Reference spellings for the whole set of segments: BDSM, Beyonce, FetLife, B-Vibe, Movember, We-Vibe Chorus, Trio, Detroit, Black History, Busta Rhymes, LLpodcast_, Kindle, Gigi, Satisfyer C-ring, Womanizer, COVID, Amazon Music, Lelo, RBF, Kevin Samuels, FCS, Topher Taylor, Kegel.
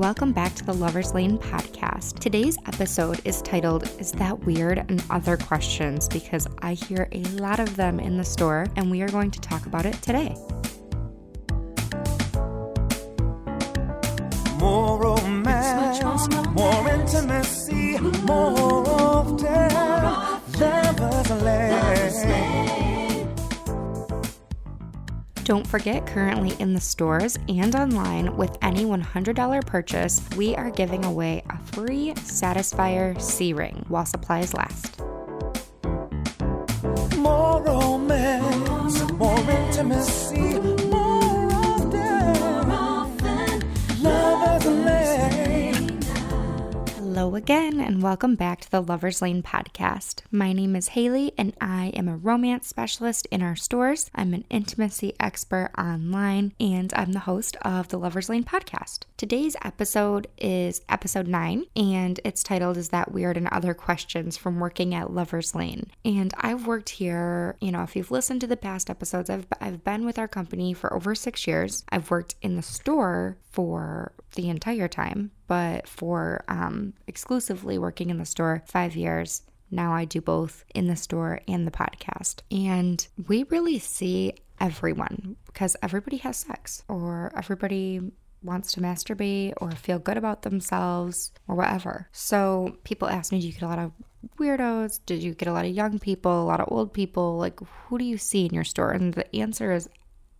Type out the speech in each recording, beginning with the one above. welcome back to the Lover's Lane podcast. Today's episode is titled, Is That Weird? And Other Questions, because I hear a lot of them in the store, and we are going to talk about it today. More romance, more intimacy, more often, Lover's Lane. Don't forget, currently in the stores and online, with any $100 purchase, we are giving away a free Satisfyer C-ring while supplies last. More romance, more intimacy, more often, Lover's Lane. Hello again, and welcome back to the Lover's Lane podcast. My name is Haley, and I am a romance specialist in our stores. I'm an intimacy expert online, and I'm the host of the Lover's Lane podcast. Today's episode is episode 9, and it's titled, Is That Weird? And Other Questions from Working at Lover's Lane. And I've worked here, if you've listened to the past episodes, I've been with our company for over 6 years. I've worked in the store for the entire time, but for exclusively working in the store 5 years. Now I do both in the store and the podcast. And we really see everyone, because everybody has sex, or everybody wants to masturbate or feel good about themselves or whatever. So people ask me, do you get a lot of weirdos? Did you get a lot of young people, a lot of old people? Like, who do you see in your store? And the answer is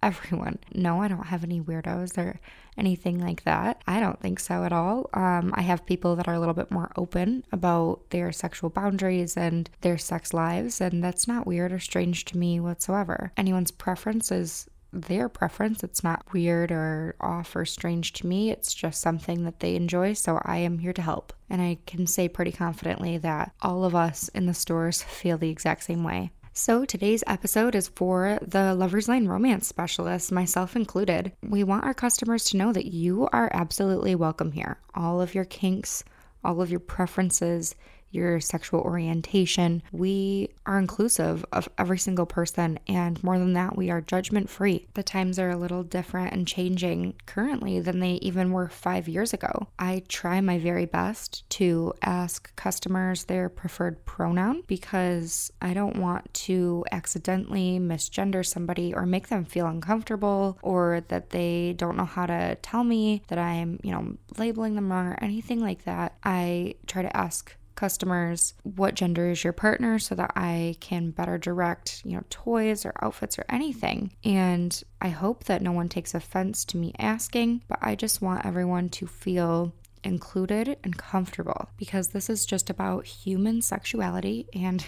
everyone. No, I don't have any weirdos or anything like that. I don't think so at all. I have people that are a little bit more open about their sexual boundaries and their sex lives, and that's not weird or strange to me whatsoever. Anyone's preference is their preference. It's not weird or off or strange to me. It's just something that they enjoy, so I am here to help. And I can say pretty confidently that all of us in the stores feel the exact same way. So today's episode is for the Lover's Lane romance specialists, myself included. We want our customers to know that you are absolutely welcome here. All of your kinks, all of your preferences, your sexual orientation. We are inclusive of every single person, and more than that, we are judgment-free. The times are a little different and changing currently than they even were 5 years ago. I try my very best to ask customers their preferred pronoun, because I don't want to accidentally misgender somebody or make them feel uncomfortable, or that they don't know how to tell me that I'm, labeling them wrong or anything like that. I try to ask customers, what gender is your partner, so that I can better direct, toys or outfits or anything. And I hope that no one takes offense to me asking, but I just want everyone to feel included and comfortable, because this is just about human sexuality. And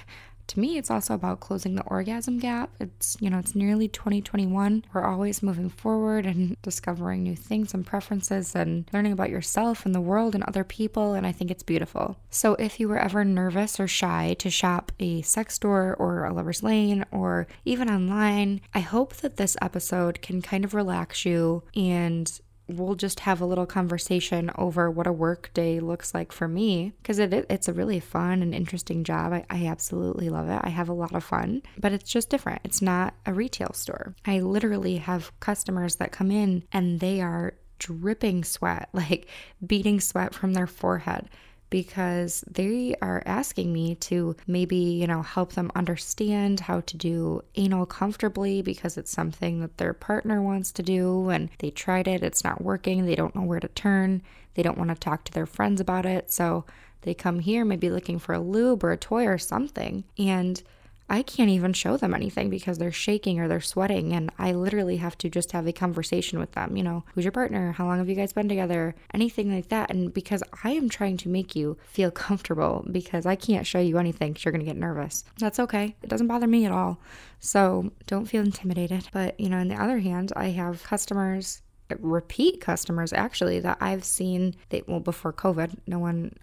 to me, it's also about closing the orgasm gap. It's, it's nearly 2021. We're always moving forward and discovering new things and preferences and learning about yourself and the world and other people. And I think it's beautiful. So if you were ever nervous or shy to shop a sex store or a Lover's Lane or even online, I hope that this episode can kind of relax you, and we'll just have a little conversation over what a work day looks like for me, because it's a really fun and interesting job. I absolutely love it. I have a lot of fun, but it's just different. It's not a retail store. I literally have customers that come in and they are dripping sweat, like beading sweat from their forehead, because they are asking me to maybe, help them understand how to do anal comfortably, because it's something that their partner wants to do and they tried it, it's not working, they don't know where to turn, they don't want to talk to their friends about it, so they come here maybe looking for a lube or a toy or something, and I can't even show them anything because they're shaking or they're sweating, and I literally have to just have a conversation with them. Who's your partner? How long have you guys been together? Anything like that. And because I am trying to make you feel comfortable, because I can't show you anything because you're going to get nervous. That's okay. It doesn't bother me at all. So don't feel intimidated. But, on the other hand, I have repeat customers actually that I've seen before COVID, no one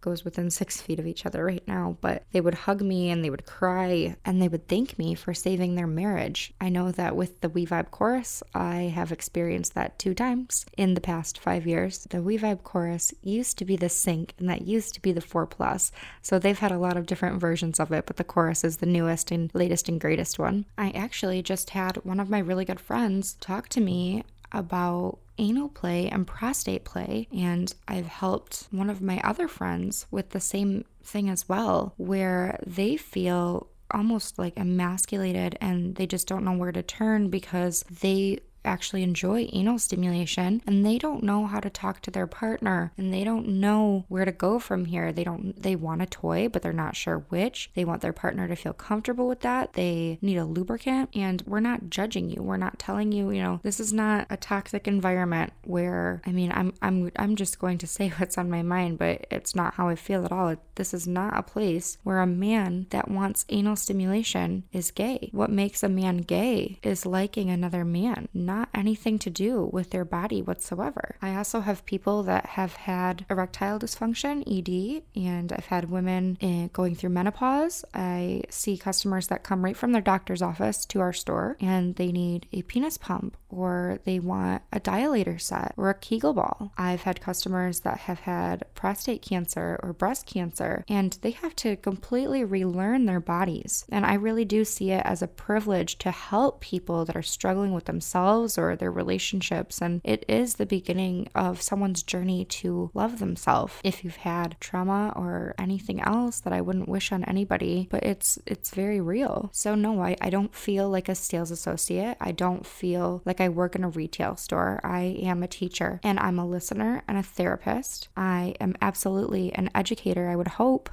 goes within 6 feet of each other right now, but they would hug me and they would cry and they would thank me for saving their marriage. I know that with the We-Vibe Chorus, I have experienced that 2 times in the past 5 years. The We-Vibe Chorus used to be the sync, and that used to be the 4+. So they've had a lot of different versions of it, but the chorus is the newest and latest and greatest one. I actually just had one of my really good friends talk to me about anal play and prostate play. And I've helped one of my other friends with the same thing as well, where they feel almost like emasculated and they just don't know where to turn because they actually enjoy anal stimulation and they don't know how to talk to their partner and they don't know where to go from here. They want a toy, but they're not sure which. They want their partner to feel comfortable with that. They need a lubricant, and we're not judging you. We're not telling you, you know, this is not a toxic environment where, I mean, I'm just going to say what's on my mind, but it's not how I feel at all. This is not a place where a man that wants anal stimulation is gay. What makes a man gay is liking another man, not anything to do with their body whatsoever. I also have people that have had erectile dysfunction, ED, and I've had women going through menopause. I see customers that come right from their doctor's office to our store and they need a penis pump or they want a dilator set or a Kegel ball. I've had customers that have had prostate cancer or breast cancer and they have to completely relearn their bodies. And I really do see it as a privilege to help people that are struggling with themselves or their relationships, and it is the beginning of someone's journey to love themselves. If you've had trauma or anything else that I wouldn't wish on anybody, but it's very real. So no, I don't feel like a sales associate. I don't feel like I work in a retail store. I am a teacher and I'm a listener and a therapist. I am absolutely an educator, I would hope.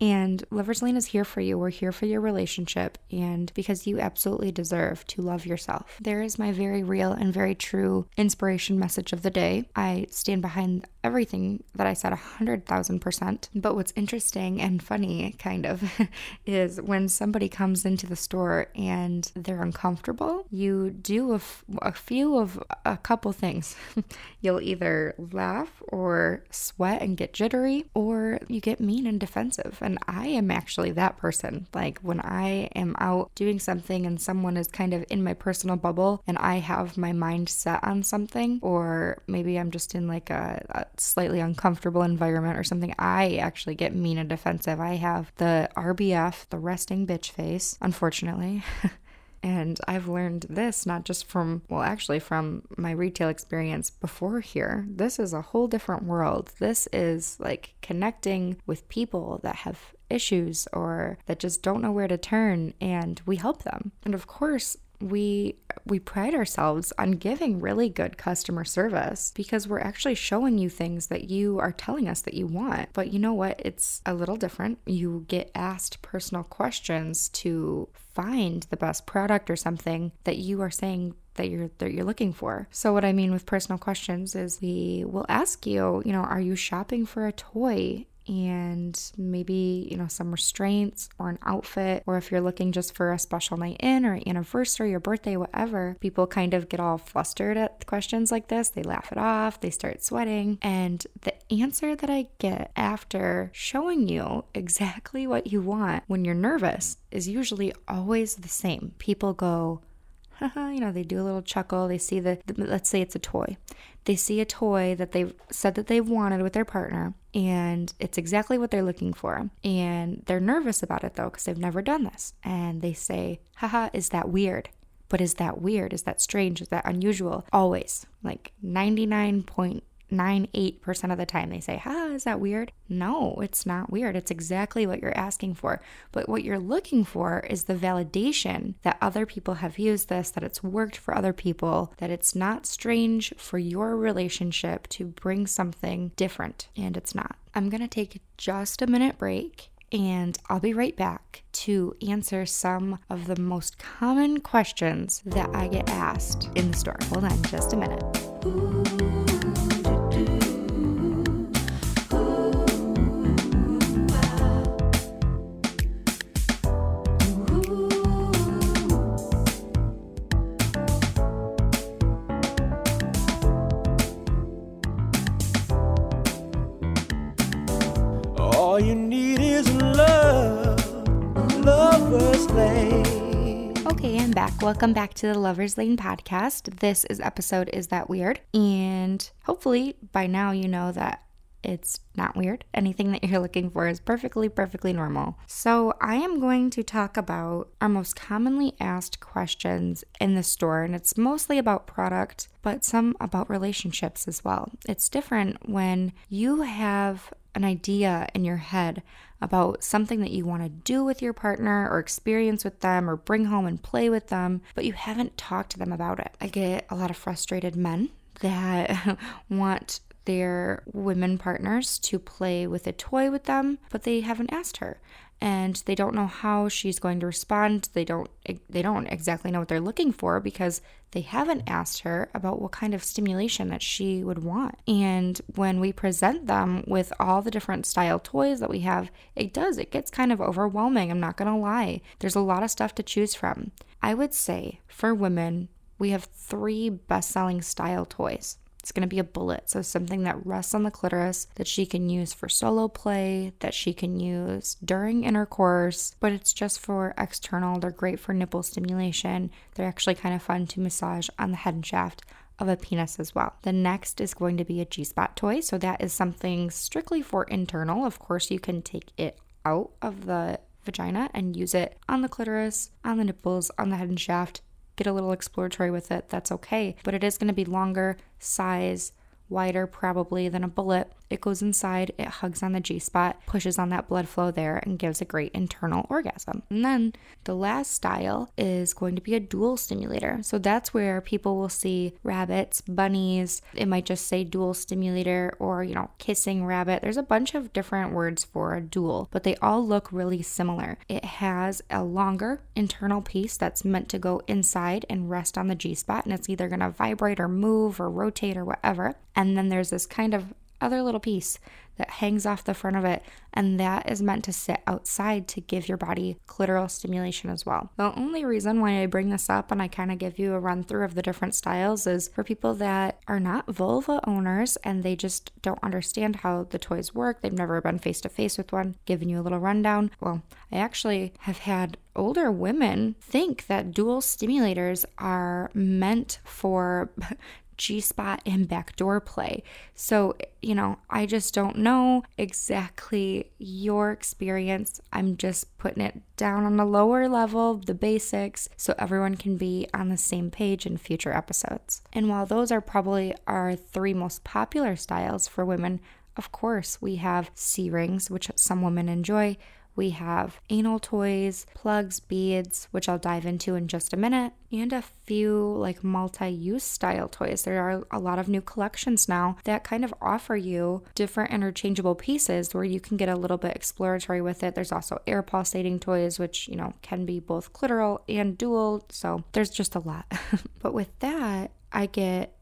And Lover's Lane is here for you. We're here for your relationship and because you absolutely deserve to love yourself. There is my very real and very true inspiration message of the day. I stand behind everything that I said 100,000%. But what's interesting and funny, kind of, is when somebody comes into the store and they're uncomfortable, you do a couple things. You'll either laugh or sweat and get jittery, or you get mean and defensive. And I am actually that person. Like when I am out doing something and someone is kind of in my personal bubble and I have my mind set on something, or maybe I'm just in like a slightly uncomfortable environment or something, I actually get mean and defensive. I have the RBF, the resting bitch face, unfortunately. And I've learned this not just from my retail experience before here. This is a whole different world. This is like connecting with people that have issues or that just don't know where to turn, and we help them. And of course, we pride ourselves on giving really good customer service because we're actually showing you things that you are telling us that you want. But you know what? It's a little different. You get asked personal questions to find the best product or something that you are saying that you're looking for. So what I mean with personal questions is we will ask you, you know, are you shopping for a toy? And maybe, you know, some restraints or an outfit, or if you're looking just for a special night in or anniversary or birthday, whatever. People kind of get all flustered at questions like this. They laugh it off. They start sweating. And the answer that I get after showing you exactly what you want when you're nervous is usually always the same. People go, you know, they do a little chuckle. They see let's say it's a toy. They see a toy that they've said that they've wanted with their partner, and it's exactly what they're looking for. And they're nervous about it, though, because they've never done this. And they say, haha, is that weird? But is that weird? Is that strange? Is that unusual? Always. Like 99.98% of the time they say, haha, is that weird? No, it's not weird. It's exactly what you're asking for. But what you're looking for is the validation that other people have used this, that it's worked for other people, that it's not strange for your relationship to bring something different. And it's not. I'm going to take just a minute break and I'll be right back to answer some of the most common questions that I get asked in the store. Hold on just a minute. Ooh. Welcome back to the Lover's Lane podcast. This episode is That Weird? And hopefully by now you know that It's not weird. Anything that you're looking for is perfectly normal. So I am going to talk about our most commonly asked questions in the store, and it's mostly about product, but some about relationships as well. It's different when you have an idea in your head about something that you want to do with your partner or experience with them or bring home and play with them, but you haven't talked to them about it. I get a lot of frustrated men that want their women partners to play with a toy with them, but they haven't asked her, and they don't know how she's going to respond. They don't exactly know what they're looking for because they haven't asked her about what kind of stimulation that she would want. And when we present them with all the different style toys that we have, it gets kind of overwhelming. I'm not gonna lie. There's a lot of stuff to choose from. I would say for women, we have 3 best-selling style toys. It's going to be a bullet, so something that rests on the clitoris that she can use for solo play, that she can use during intercourse, but it's just for external. They're great for nipple stimulation. They're actually kind of fun to massage on the head and shaft of a penis as well. The next is going to be a G-spot toy, so that is something strictly for internal. Of course, you can take it out of the vagina and use it on the clitoris, on the nipples, on the head and shaft. Get a little exploratory with it, that's okay, but it is going to be longer, size wider probably than a bullet. It goes inside, it hugs on the G-spot, pushes on that blood flow there, and gives a great internal orgasm. And then the last style is going to be a dual stimulator. So that's where people will see rabbits, bunnies. It might just say dual stimulator or, kissing rabbit. There's a bunch of different words for a dual, but they all look really similar. It has a longer internal piece that's meant to go inside and rest on the G-spot, and it's either going to vibrate or move or rotate or whatever. And then there's this kind of other little piece that hangs off the front of it, and that is meant to sit outside to give your body clitoral stimulation as well. The only reason why I bring this up and I kind of give you a run through of the different styles is for people that are not vulva owners and they just don't understand how the toys work. They've never been face to face with one. Giving you a little rundown. Well, I actually have had older women think that dual stimulators are meant for G-spot and backdoor play. So, I just don't know exactly your experience. I'm just putting it down on the lower level, the basics, so everyone can be on the same page in future episodes. And while those are probably our 3 most popular styles for women, of course, we have C-rings, which some women enjoy. We have anal toys, plugs, beads, which I'll dive into in just a minute, and a few multi-use style toys. There are a lot of new collections now that kind of offer you different interchangeable pieces where you can get a little bit exploratory with it. There's also air pulsating toys, which, can be both clitoral and dual. So there's just a lot. But with that, I get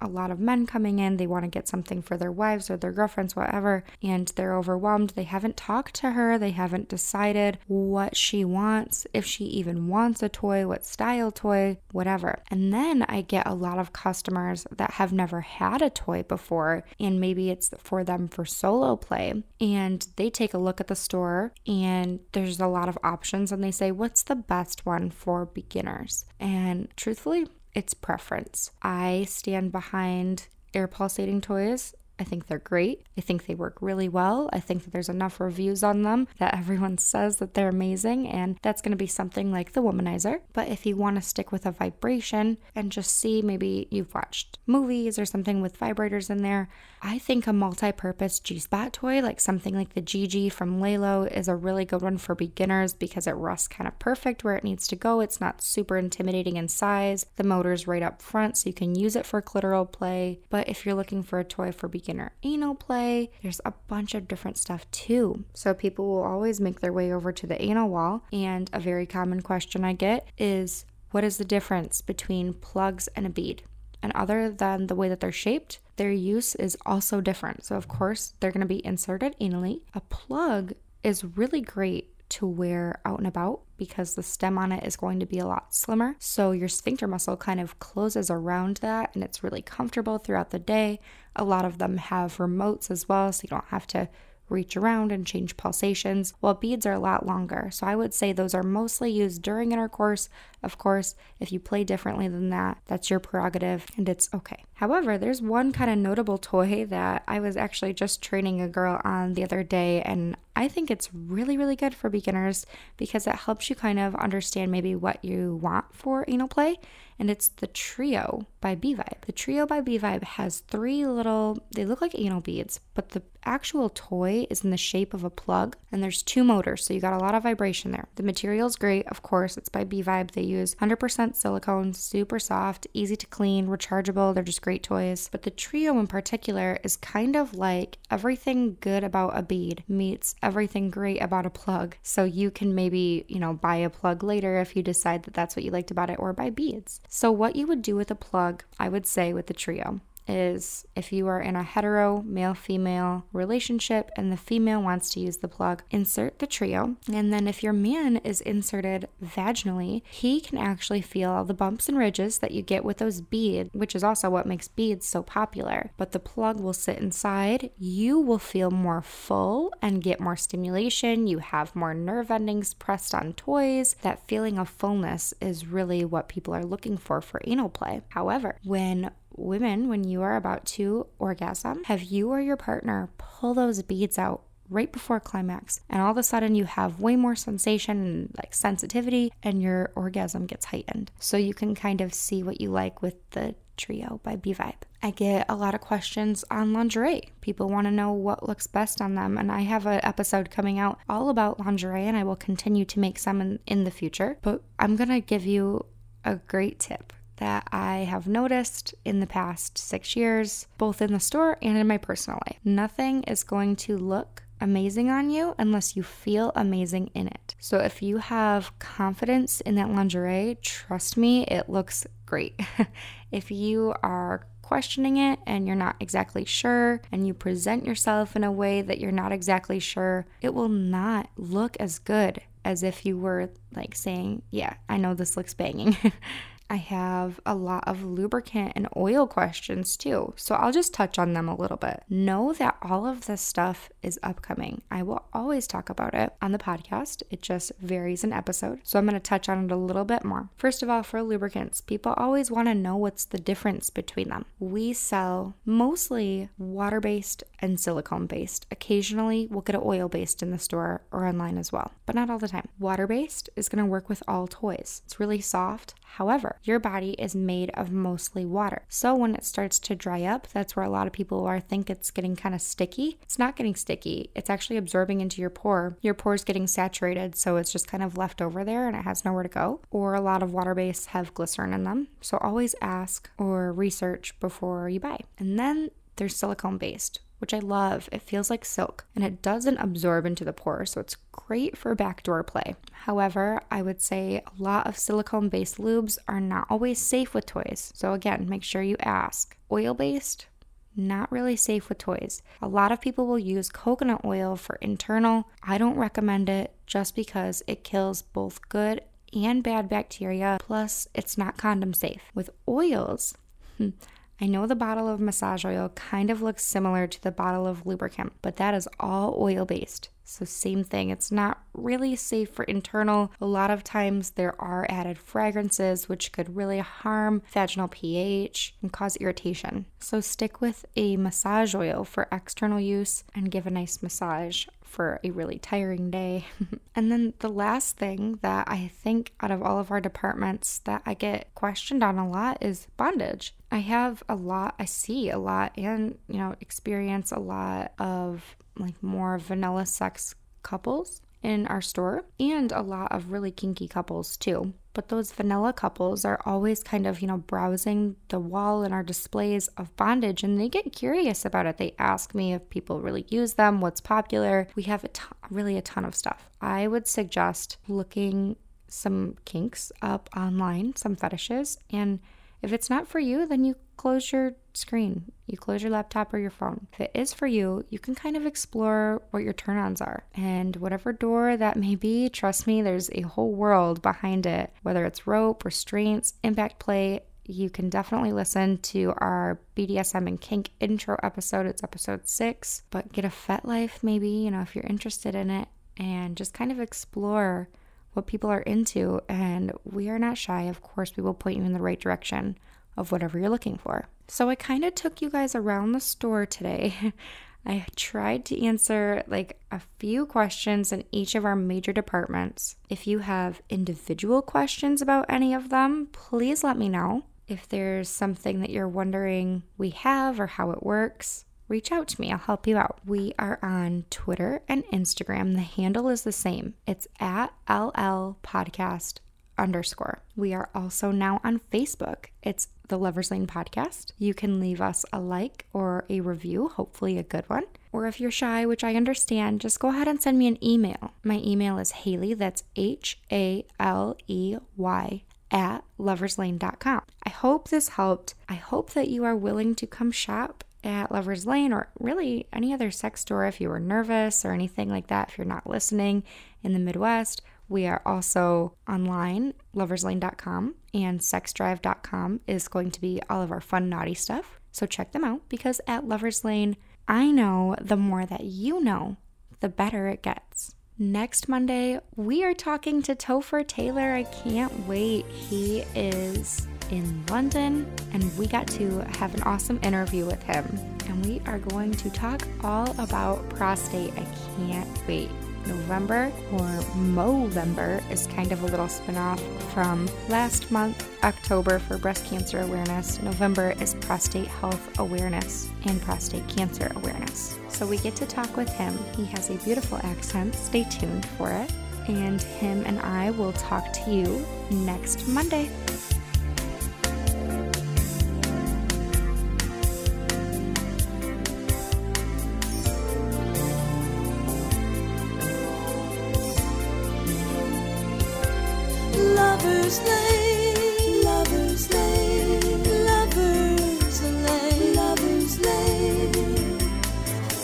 a lot of men coming in. They want to get something for their wives or their girlfriends, whatever, and they're overwhelmed. They haven't talked to her. They haven't decided what she wants, if she even wants a toy, what style toy, whatever. And then I get a lot of customers that have never had a toy before, and maybe it's for them for solo play, and they take a look at the store and there's a lot of options and they say, what's the best one for beginners? And truthfully, it's preference. I stand behind air pulsating toys. I think they're great. I think they work really well. I think that there's enough reviews on them that everyone says that they're amazing, and that's going to be something like the Womanizer. But if you want to stick with a vibration and just see, maybe you've watched movies or something with vibrators in there, I think a multi-purpose G-spot toy, like something like the Gigi from Lelo, is a really good one for beginners because it rests kind of perfect where it needs to go. It's not super intimidating in size. The motor's right up front, so you can use it for clitoral play. But if you're looking for a toy for beginner anal play, there's a bunch of different stuff too. So people will always make their way over to the anal wall, and a very common question I get is, what is the difference between plugs and a bead? And other than the way that they're shaped, their use is also different. So of course, they're going to be inserted anally. A plug is really great to wear out and about because the stem on it is going to be a lot slimmer. So your sphincter muscle kind of closes around that, and it's really comfortable throughout the day. A lot of them have remotes as well, so you don't have to reach around and change pulsations, while beads are a lot longer. So I would say those are mostly used during intercourse. Of course, if you play differently than that, that's your prerogative and it's okay. However, there's one kind of notable toy that I was actually just training a girl on the other day, and I think it's really, really good for beginners because it helps you kind of understand maybe what you want for anal play, and it's the Trio by B-Vibe. The Trio by B-Vibe has three little, they look like anal beads, but the actual toy is in the shape of a plug, and there's two motors, so you got a lot of vibration there. The material's great, of course, it's by B-Vibe. They use 100% silicone, super soft, easy to clean, rechargeable, they're just great toys. But the Trio in particular is kind of like everything good about a bead meets everything great about a plug. So you can maybe, buy a plug later if you decide that that's what you liked about it, or buy beads. So what you would do with a plug, I would say with the Trio, is if you are in a hetero male-female relationship and the female wants to use the plug, insert the Trio. And then if your man is inserted vaginally, he can actually feel all the bumps and ridges that you get with those beads, which is also what makes beads so popular. But the plug will sit inside. You will feel more full and get more stimulation. You have more nerve endings pressed on toys. That feeling of fullness is really what people are looking for anal play. However, when you are about to orgasm, have you or your partner pull those beads out right before climax, and all of a sudden you have way more sensation and like sensitivity, and your orgasm gets heightened. So you can kind of see what you like with the Trio by B-Vibe. I get a lot of questions on lingerie. People want to know what looks best on them, and I have an episode coming out all about lingerie, and I will continue to make some in the future. But I'm going to give you a great tip that I have noticed in the past 6 years, both in the store and in my personal life. Nothing is going to look amazing on you unless you feel amazing in it. So if you have confidence in that lingerie, trust me, it looks great. If you are questioning it and you're not exactly sure, and you present yourself in a way that you're not exactly sure, it will not look as good as if you were like saying, yeah, I know this looks banging. I have a lot of lubricant and oil questions too, so I'll just touch on them a little bit. Know that all of this stuff is upcoming. I will always talk about it on the podcast. It just varies in episode, so I'm going to touch on it a little bit more. First of all, for lubricants, people always want to know what's the difference between them. We sell mostly water-based and silicone-based. Occasionally, we'll get an oil-based in the store or online as well, but not all the time. Water-based is going to work with all toys. It's really soft. However, your body is made of mostly water. So when it starts to dry up, that's where a lot of people think it's getting kind of sticky. It's not getting sticky. It's actually absorbing into your pore. Your pore is getting saturated, so it's just kind of left over there and it has nowhere to go. Or a lot of water-based have glycerin in them. So always ask or research before you buy. And then there's silicone-based, which I love. It feels like silk and it doesn't absorb into the pore, so it's great for backdoor play. However, I would say a lot of silicone-based lubes are not always safe with toys. So again, make sure you ask. Oil-based, not really safe with toys. A lot of people will use coconut oil for internal. I don't recommend it just because it kills both good and bad bacteria. Plus, it's not condom safe. With oils, I know the bottle of massage oil kind of looks similar to the bottle of lubricant, but that is all oil-based. So same thing. It's not really safe for internal. A lot of times there are added fragrances which could really harm vaginal pH and cause irritation. So stick with a massage oil for external use and give a nice massage for a really tiring day. And then the last thing that I think out of all of our departments that I get questioned on a lot is bondage. I see a lot and, experience a lot of more vanilla sex couples in our store and a lot of really kinky couples too. But those vanilla couples are always kind of, browsing the wall in our displays of bondage, and they get curious about it. They ask me if people really use them, what's popular. We have a ton of stuff. I would suggest looking some kinks up online, some fetishes, and if it's not for you, then you close your screen. You close your laptop or your phone. If it is for you, you can kind of explore what your turn-ons are. And whatever door that may be, trust me, there's a whole world behind it. Whether it's rope, restraints, impact play, you can definitely listen to our BDSM and kink intro episode. It's episode 6, but get a FetLife maybe, if you're interested in it, and just kind of explore what people are into. And we are not shy. Of course, we will point you in the right direction of whatever you're looking for. So I kind of took you guys around the store today. I tried to answer a few questions in each of our major departments. If you have individual questions about any of them, please let me know. If there's something that you're wondering we have or how it works, reach out to me. I'll help you out. We are on Twitter and Instagram. The handle is the same. It's @LLpodcast_. We are also now on Facebook. It's The Lovers Lane Podcast. You can leave us a like or a review, hopefully a good one. Or if you're shy, which I understand, just go ahead and send me an email. My email is Haley, that's HALEY @loverslane.com. I hope this helped. I hope that you are willing to come shop at Lovers Lane or really any other sex store if you were nervous or anything like that. If you're not listening in the Midwest, we are also online, loverslane.com, and sexdrive.com is going to be all of our fun, naughty stuff. So check them out, because at Lovers Lane, I know the more that you know, the better it gets. Next Monday, we are talking to Topher Taylor. I can't wait. He is in London, and we got to have an awesome interview with him. And we are going to talk all about prostate. I can't wait. November, or Movember, is kind of a little spin-off from last month, October, for breast cancer awareness. November is prostate health awareness and prostate cancer awareness. So we get to talk with him. He has a beautiful accent. Stay tuned for it. And him and I will talk to you next Monday.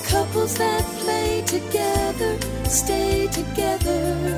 Couples that play together, stay together.